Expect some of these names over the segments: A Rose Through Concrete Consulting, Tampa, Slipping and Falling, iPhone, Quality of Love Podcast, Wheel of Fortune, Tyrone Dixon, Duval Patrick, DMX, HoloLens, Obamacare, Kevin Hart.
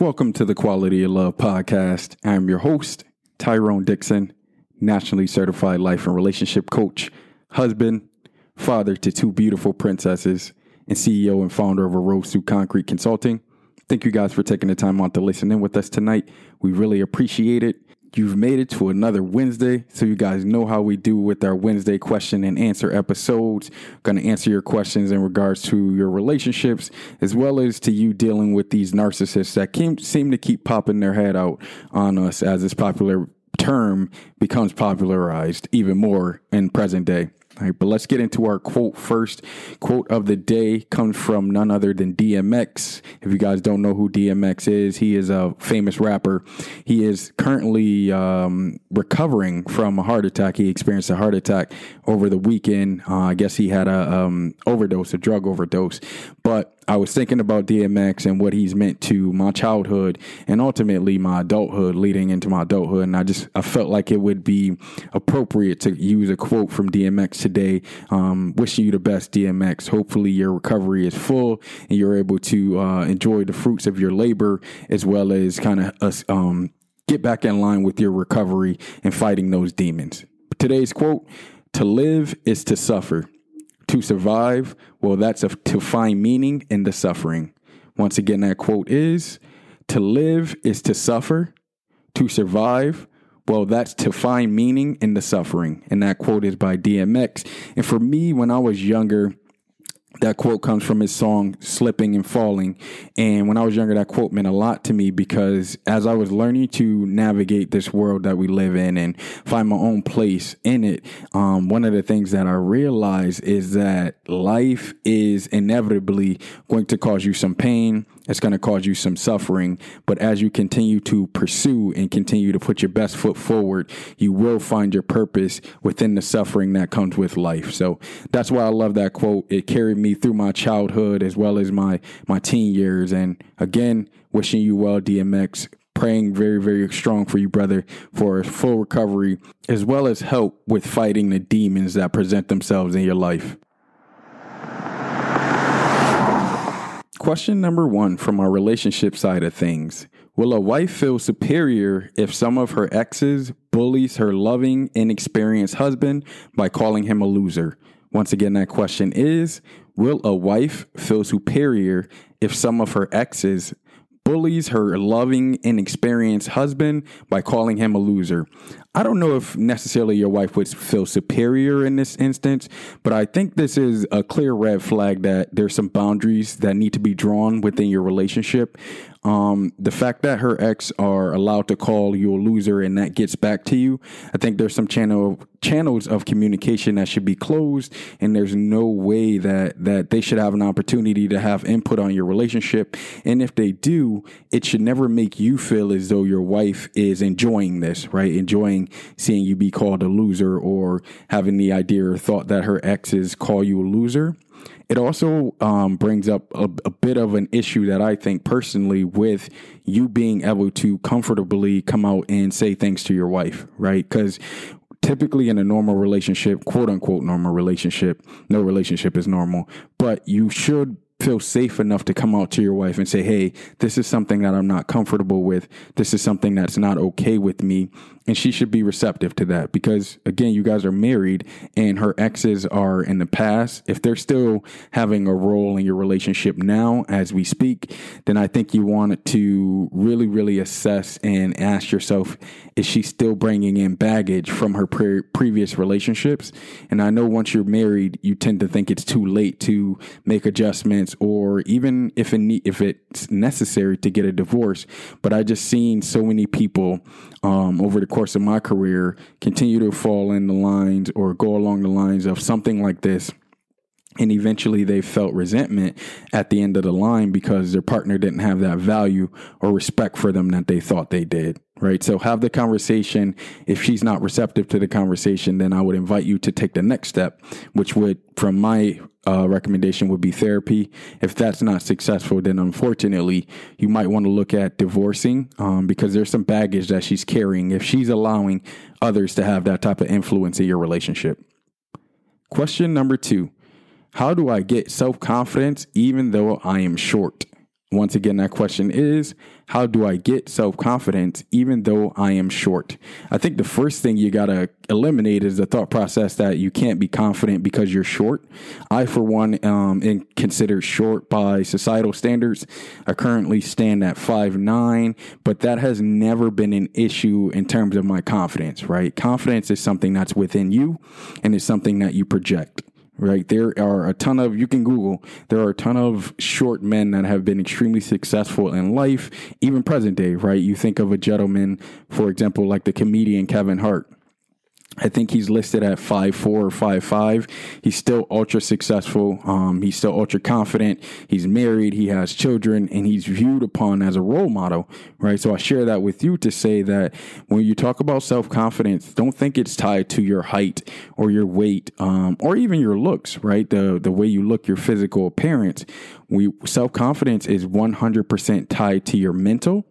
Welcome to the Quality of Love Podcast. I'm your host, Tyrone Dixon, nationally certified life and relationship coach, husband, father to two beautiful princesses, and CEO and founder of A Rose Through Concrete Consulting. Thank you guys for taking the time out to listen in with us tonight. We really appreciate it. You've made it to another Wednesday, so you guys know how we do with our Wednesday question and answer episodes. Going to answer your questions in regards to your relationships, as well as to you dealing with these narcissists that seem to keep popping their head out on us as this popular term becomes popularized even more in present day. All right, but let's get into our quote first. Quote of the day comes from none other than DMX. If you guys don't know who DMX is, he is a famous rapper. He is currently recovering from a heart attack. He experienced a heart attack over the weekend. I guess he had a drug overdose. But I was thinking about DMX and what he's meant to my childhood and ultimately my adulthood, leading into my adulthood. And I felt like it would be appropriate to use a quote from DMX today. Wishing you the best, DMX. Hopefully your recovery is full and you're able to enjoy the fruits of your labor, as well as kind of get back in line with your recovery and fighting those demons. Today's quote: to live is to suffer. To survive, well, that's to find meaning in the suffering. Once again, that quote is: to live is to suffer. To survive, well, that's to find meaning in the suffering. And that quote is by DMX. And for me, when I was younger, that quote comes from his song, Slipping and Falling. And when I was younger, that quote meant a lot to me, because as I was learning to navigate this world that we live in and find my own place in it, one of the things that I realized is that life is inevitably going to cause you some pain. It's going to cause you some suffering. But as you continue to pursue and continue to put your best foot forward, you will find your purpose within the suffering that comes with life. So that's why I love that quote. It carried me through my childhood as well as my teen years. And again, wishing you well, DMX. Praying very, very strong for you, brother, for a full recovery, as well as help with fighting the demons that present themselves in your life. Question number one from our relationship side of things. Will a wife feel superior if some of her exes bullies her loving, inexperienced husband by calling him a loser? Once again, that question is, will a wife feel superior if some of her exes bullies her loving, inexperienced husband by calling him a loser? I don't know if necessarily your wife would feel superior in this instance, but I think this is a clear red flag that there's some boundaries that need to be drawn within your relationship. The fact that her ex are allowed to call you a loser and that gets back to you, I think there's some channels of communication that should be closed, and there's no way that they should have an opportunity to have input on your relationship. And if they do, it should never make you feel as though your wife is enjoying this, right? Enjoying seeing you be called a loser or having the idea or thought that her exes call you a loser. It also brings up a bit of an issue that I think personally with you being able to comfortably come out and say things to your wife, right? Because typically in a normal relationship, quote unquote normal relationship, no relationship is normal, but you should feel safe enough to come out to your wife and say, hey, this is something that I'm not comfortable with. This is something that's not okay with me. And she should be receptive to that, because, again, you guys are married and her exes are in the past. If they're still having a role in your relationship now as we speak, then I think you want to really, really assess and ask yourself, is she still bringing in baggage from her previous relationships? And I know once you're married, you tend to think it's too late to make adjustments, or even if it's necessary to get a divorce. But I just seen so many people over the course of my career continue to fall in the lines or go along the lines of something like this, And eventually they felt resentment at the end of the line because their partner didn't have that value or respect for them that they thought they did, right? So have the conversation. If she's not receptive to the conversation, then I would invite you to take the next step, which would, from my recommendation, would be therapy. If that's not successful, then unfortunately, you might want to look at divorcing because there's some baggage that she's carrying if she's allowing others to have that type of influence in your relationship. Question number 2. How do I get self-confidence even though I am short? Once again, that question is, how do I get self-confidence even though I am short? I think the first thing you got to eliminate is the thought process that you can't be confident because you're short. I, for one, am considered short by societal standards. I currently stand at 5'9", but that has never been an issue in terms of my confidence, right? Confidence is something that's within you and it's something that you project. Right. There are a ton of short men that have been extremely successful in life, even present day. Right. You think of a gentleman, for example, like the comedian Kevin Hart. I think he's listed at 5'4" or 5'5". He's still ultra successful. He's still ultra confident. He's married. He has children, and he's viewed upon as a role model, right? So I share that with you to say that when you talk about self-confidence, don't think it's tied to your height or your weight, or even your looks, right? The way you look, your physical appearance. Self-confidence is 100% tied to your mental.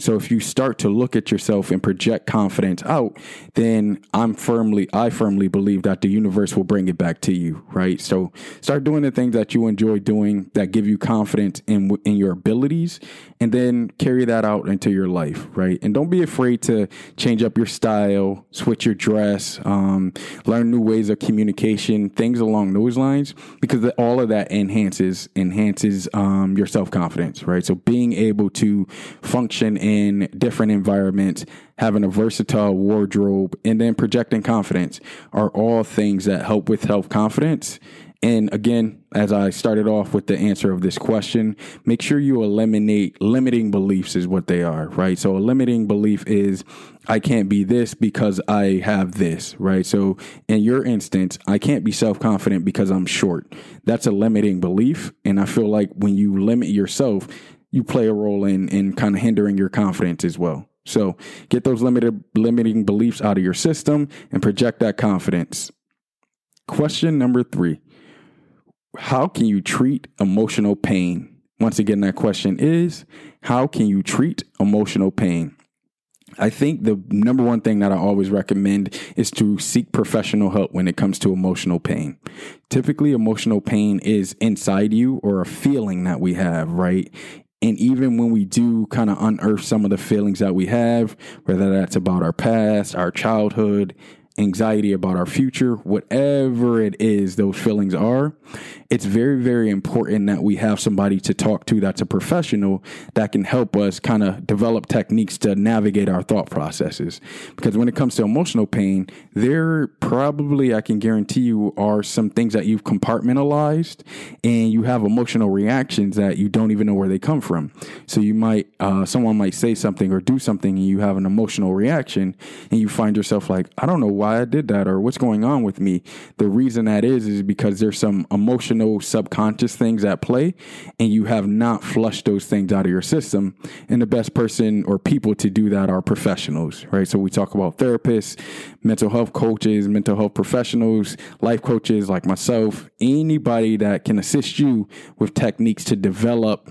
So if you start to look at yourself and project confidence out, then I firmly believe that the universe will bring it back to you, right? So start doing the things that you enjoy doing that give you confidence in your abilities, and then carry that out into your life, right? And don't be afraid to change up your style, switch your dress, learn new ways of communication, things along those lines, because all of that enhances your self-confidence, right? So being able to function in different environments, having a versatile wardrobe, and then projecting confidence are all things that help with self-confidence. And again, as I started off with the answer of this question, make sure you eliminate limiting beliefs is what they are, right? So a limiting belief is I can't be this because I have this, right? So in your instance, I can't be self-confident because I'm short. That's a limiting belief. And I feel like when you limit yourself, you play a role in kind of hindering your confidence as well. So get those limiting beliefs out of your system and project that confidence. Question number 3. How can you treat emotional pain? Once again, that question is, how can you treat emotional pain? I think the number one thing that I always recommend is to seek professional help when it comes to emotional pain. Typically, emotional pain is inside you or a feeling that we have, right? And even when we do kind of unearth some of the feelings that we have, whether that's about our past, our childhood, anxiety about our future, whatever it is those feelings are, it's very, very important that we have somebody to talk to that's a professional that can help us kind of develop techniques to navigate our thought processes. Because when it comes to emotional pain, there probably, I can guarantee you, are some things that you've compartmentalized and you have emotional reactions that you don't even know where they come from. So you might, someone might say something or do something and you have an emotional reaction and you find yourself like, I don't know why I did that or what's going on with me. The reason that is because there's some emotional subconscious things at play and you have not flushed those things out of your system. And the best person or people to do that are professionals, right? So we talk about therapists, mental health coaches, mental health professionals, life coaches like myself, anybody that can assist you with techniques to develop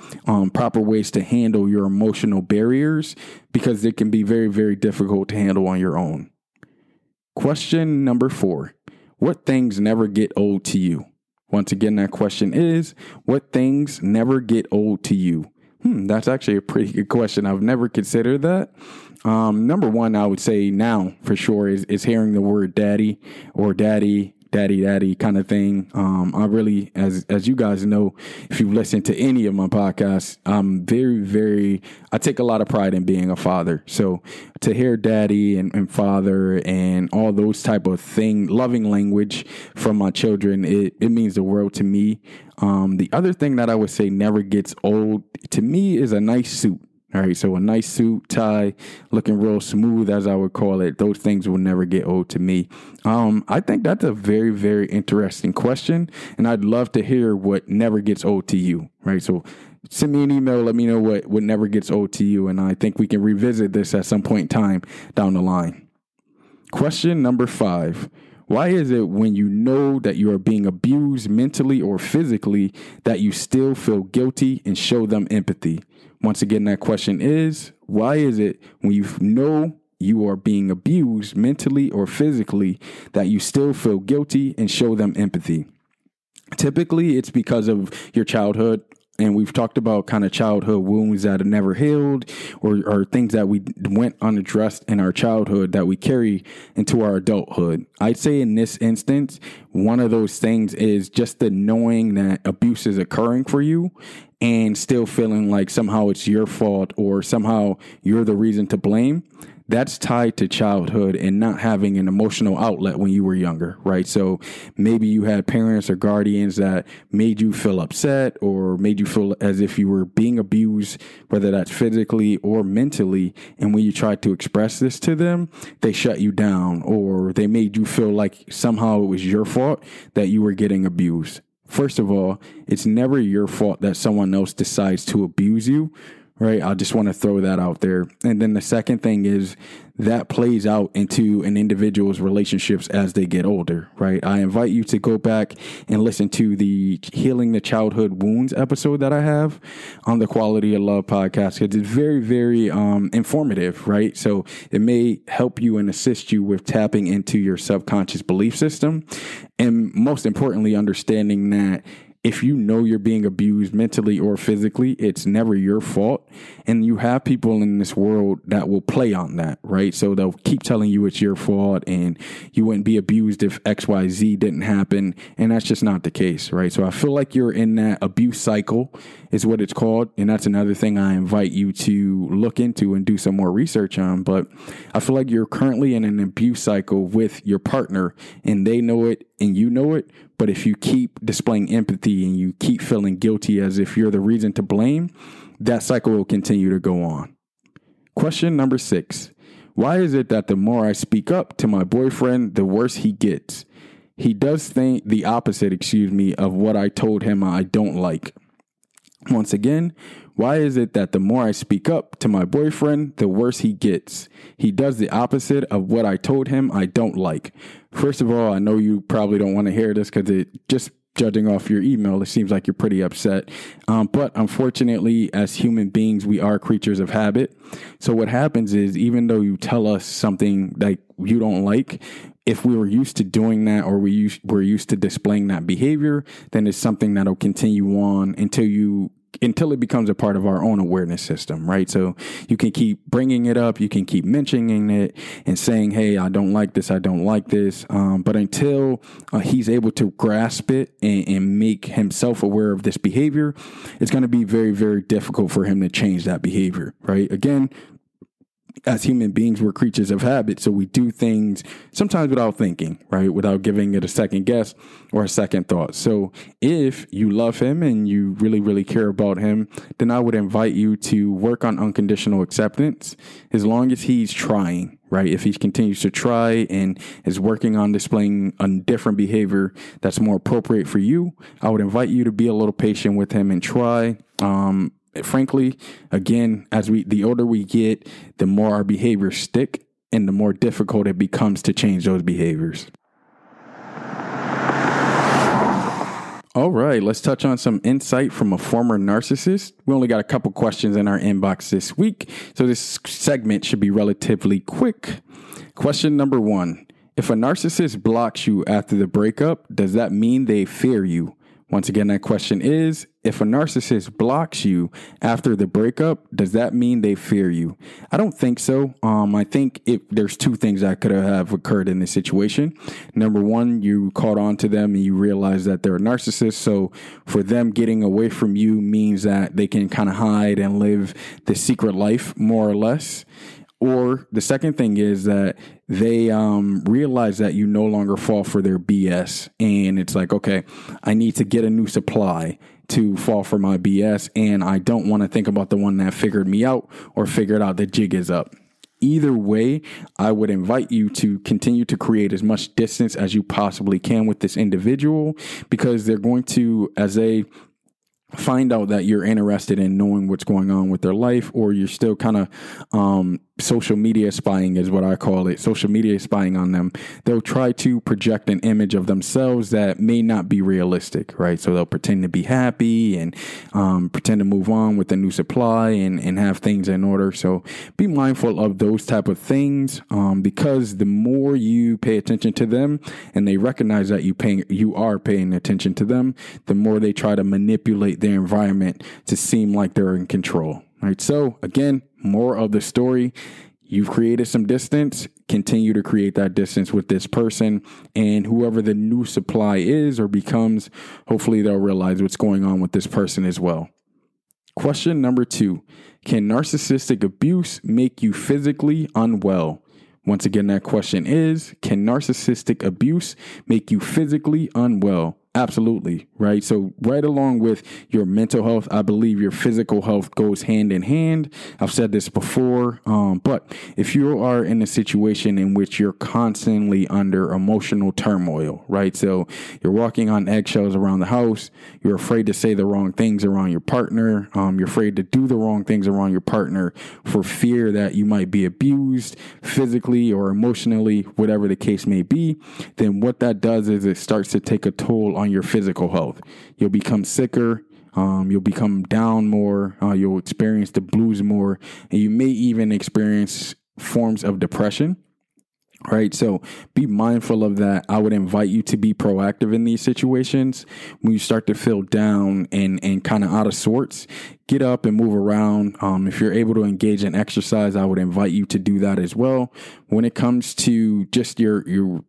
proper ways to handle your emotional barriers, because it can be very, very difficult to handle on your own. Question number 4, what things never get old to you? Once again, that question is, what things never get old to you? That's actually a pretty good question. I've never considered that. Number one, I would say now for sure is hearing the word daddy or daddy kind of thing. I really, as you guys know, if you've listened to any of my podcasts, I'm very, very, I take a lot of pride in being a father. So to hear daddy and father and all those type of thing, loving language from my children, it means the world to me. The other thing that I would say never gets old to me is a nice suit. All right, so a nice suit, tie, looking real smooth, as I would call it. Those things will never get old to me. I think that's a very, very interesting question, and I'd love to hear what never gets old to you, right? So send me an email, let me know what never gets old to you, and I think we can revisit this at some point in time down the line. Question number 5. Why is it when you know that you are being abused mentally or physically that you still feel guilty and show them empathy? Once again, that question is, why is it when you know you are being abused mentally or physically that you still feel guilty and show them empathy? Typically, it's because of your childhood. And we've talked about kind of childhood wounds that are never healed or things that we went unaddressed in our childhood that we carry into our adulthood. I'd say in this instance, one of those things is just the knowing that abuse is occurring for you and still feeling like somehow it's your fault or somehow you're the reason to blame. That's tied to childhood and not having an emotional outlet when you were younger, right? So maybe you had parents or guardians that made you feel upset or made you feel as if you were being abused, whether that's physically or mentally. And when you tried to express this to them, they shut you down or they made you feel like somehow it was your fault that you were getting abused. First of all, it's never your fault that someone else decides to abuse you. Right. I just want to throw that out there. And then the second thing is that plays out into an individual's relationships as they get older. Right. I invite you to go back and listen to the Healing the Childhood Wounds episode that I have on the Quality of Love podcast. It's very, very informative. Right. So it may help you and assist you with tapping into your subconscious belief system. And most importantly, understanding that if you know you're being abused mentally or physically, it's never your fault. And you have people in this world that will play on that, right? So they'll keep telling you it's your fault and you wouldn't be abused if X, Y, Z didn't happen. And that's just not the case, right? So I feel like you're in that abuse cycle is what it's called. And that's another thing I invite you to look into and do some more research on. But I feel like you're currently in an abuse cycle with your partner and they know it and you know it. But if you keep displaying empathy and you keep feeling guilty as if you're the reason to blame, that cycle will continue to go on. Question number 6. Why is it that the more I speak up to my boyfriend, the worse he gets? He does think the opposite, of what I told him I don't like. Once again, why is it that the more I speak up to my boyfriend, the worse he gets? He does the opposite of what I told him I don't like. First of all, I know you probably don't want to hear this because it just judging off your email, it seems like you're pretty upset. But unfortunately, as human beings, we are creatures of habit. So what happens is even though you tell us something like you don't like, if we were used to doing that or we're used to displaying that behavior, then it's something that'll continue on until it becomes a part of our own awareness system, right? So you can keep bringing it up. You can keep mentioning it and saying, hey, I don't like this. I don't like this. But until he's able to grasp it and make himself aware of this behavior, it's going to be very, very difficult for him to change that behavior, right? Again, as human beings, we're creatures of habit. So we do things sometimes without thinking, right? Without giving it a second guess or a second thought. So if you love him and you really, really care about him, then I would invite you to work on unconditional acceptance as long as he's trying, right? If he continues to try and is working on displaying a different behavior that's more appropriate for you, I would invite you to be a little patient with him and try. Frankly, again, as the older we get, the more our behaviors stick and the more difficult it becomes to change those behaviors. All right, let's touch on some insight from a former narcissist. We only got a couple questions in our inbox this week, so this segment should be relatively quick. Question number 1. If a narcissist blocks you after the breakup, does that mean they fear you? Once again, that question is, if a narcissist blocks you after the breakup, does that mean they fear you? I don't think so. I think there's two things that could have occurred in this situation. Number 1, you caught on to them and you realize that they're a narcissist. So for them, getting away from you means that they can kind of hide and live the secret life more or less. Or the second thing is that they realize that you no longer fall for their BS. And it's like, okay, I need to get a new supply. to fall for my BS, and I don't want to think about the one that figured me out or figured out the jig is up. Either way, I would invite you to continue to create as much distance as you possibly can with this individual, because they're going to, as they find out that you're interested in knowing what's going on with their life, or you're still kind of social media spying is what I call it, social media spying on them, they'll try to project an image of themselves that may not be realistic, right? So they'll pretend to be happy and pretend to move on with a new supply and have things in order. So be mindful of those type of things, because the more you pay attention to them and they recognize that you are paying attention to them, the more they try to manipulate their environment to seem like they're in control. Right. So again, more of the story. You've created some distance. Continue to create that distance with this person, and whoever the new supply is or becomes, hopefully they'll realize what's going on with this person as well. Question number 2. Can narcissistic abuse make you physically unwell? Once again, that question is, can narcissistic abuse make you physically unwell? Absolutely. Right. So right along with your mental health, I believe your physical health goes hand in hand. I've said this before, but if you are in a situation in which you're constantly under emotional turmoil, right? So you're walking on eggshells around the house. You're afraid to say the wrong things around your partner. You're afraid to do the wrong things around your partner for fear that you might be abused physically or emotionally, whatever the case may be. Then what that does is it starts to take a toll on your physical health. You'll become sicker, you'll become down more, you'll experience the blues more, and you may even experience forms of depression. Right. So be mindful of that. I would invite you to be proactive in these situations. When you start to feel down and kind of out of sorts, get up and move around. If you're able to engage in exercise, I would invite you to do that as well. When it comes to just your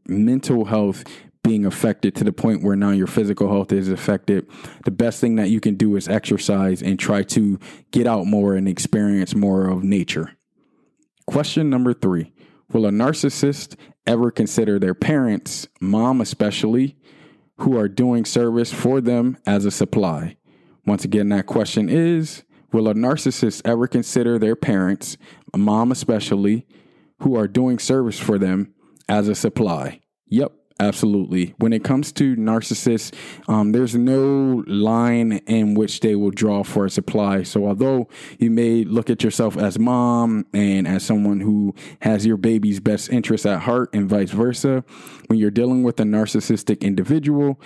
mental health being affected to the point where now your physical health is affected, the best thing that you can do is exercise and try to get out more and experience more of nature. Question number 3. Will a narcissist ever consider their parents, mom especially, who are doing service for them as a supply? Once again, that question is, will a narcissist ever consider their parents, mom especially, who are doing service for them as a supply? Yep. Absolutely. When it comes to narcissists, there's no line in which they will draw for a supply. So although you may look at yourself as mom and as someone who has your baby's best interests at heart and vice versa, when you're dealing with a narcissistic individual,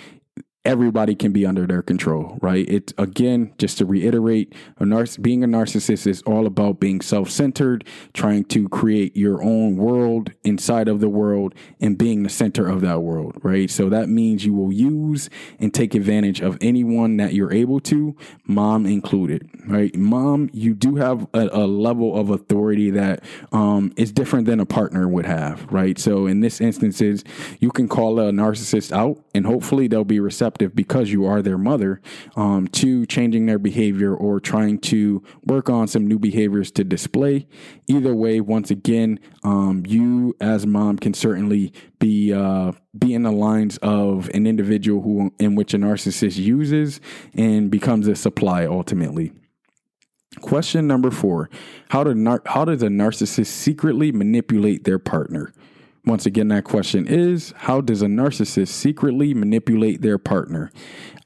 everybody can be under their control, right? It's, again, just to reiterate, being a narcissist is all about being self-centered, trying to create your own world inside of the world and being the center of that world, right? So that means you will use and take advantage of anyone that you're able to, mom included, right? Mom, you do have a level of authority that is different than a partner would have, right? So in this instances, you can call a narcissist out and hopefully they'll be receptive, because you are their mother, to changing their behavior or trying to work on some new behaviors to display. Either way, once again, you as mom can certainly be in the lines of an individual who in which a narcissist uses and becomes a supply ultimately. Question number 4. How does a narcissist secretly manipulate their partner? Once again, that question is, how does a narcissist secretly manipulate their partner?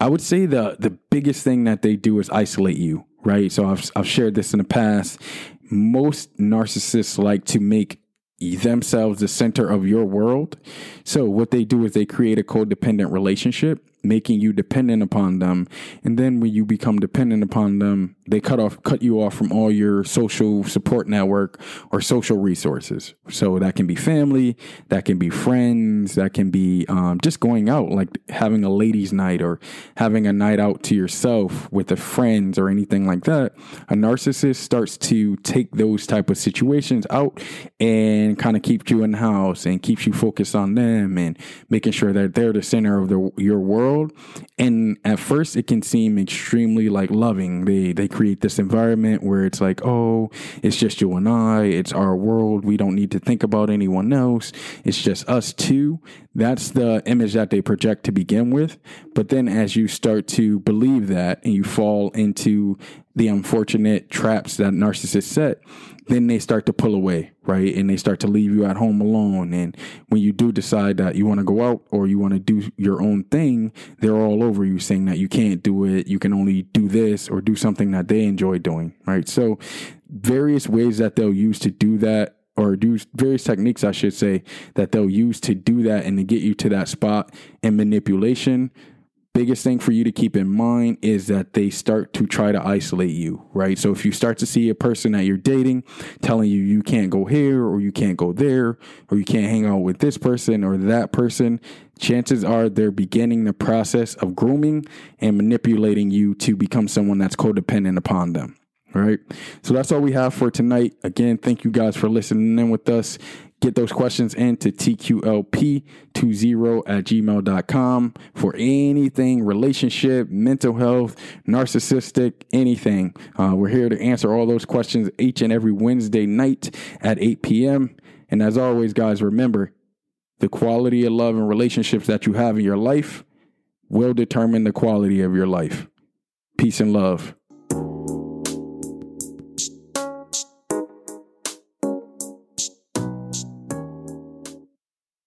I would say the biggest thing that they do is isolate you, right? So I've shared this in the past. Most narcissists like to make themselves the center of your world. So what they do is they create a codependent relationship, making you dependent upon them. And then when you become dependent upon them, they cut you off from all your social support network or social resources. So that can be family, that can be friends, that can be just going out, like having a ladies' night or having a night out to yourself with a friends or anything like that. A narcissist starts to take those type of situations out and kind of keeps you in the house and keeps you focused on them and making sure that they're the center of your world. world. And at first it can seem extremely like loving. They create this environment where it's like, oh, it's just you and I, it's our world. We don't need to think about anyone else. It's just us two. That's the image that they project to begin with. But then as you start to believe that and you fall into the unfortunate traps that narcissists set, then they start to pull away, right? And they start to leave you at home alone. And when you do decide that you want to go out or you want to do your own thing, they're all over you saying that you can't do it. You can only do this or do something that they enjoy doing, right? So various ways that they'll use to do that, or do various techniques, I should say, that they'll use to do that and to get you to that spot. And manipulation, biggest thing for you to keep in mind is that they start to try to isolate you, right? So if you start to see a person that you're dating telling you you can't go here or you can't go there or you can't hang out with this person or that person, chances are they're beginning the process of grooming and manipulating you to become someone that's codependent upon them. All right. So that's all we have for tonight. Again, thank you guys for listening in with us. Get those questions in to tqlp20@gmail.com for anything relationship, mental health, narcissistic, anything. We're here to answer all those questions each and every Wednesday night at 8 p.m. And as always, guys, remember the quality of love and relationships that you have in your life will determine the quality of your life. Peace and love.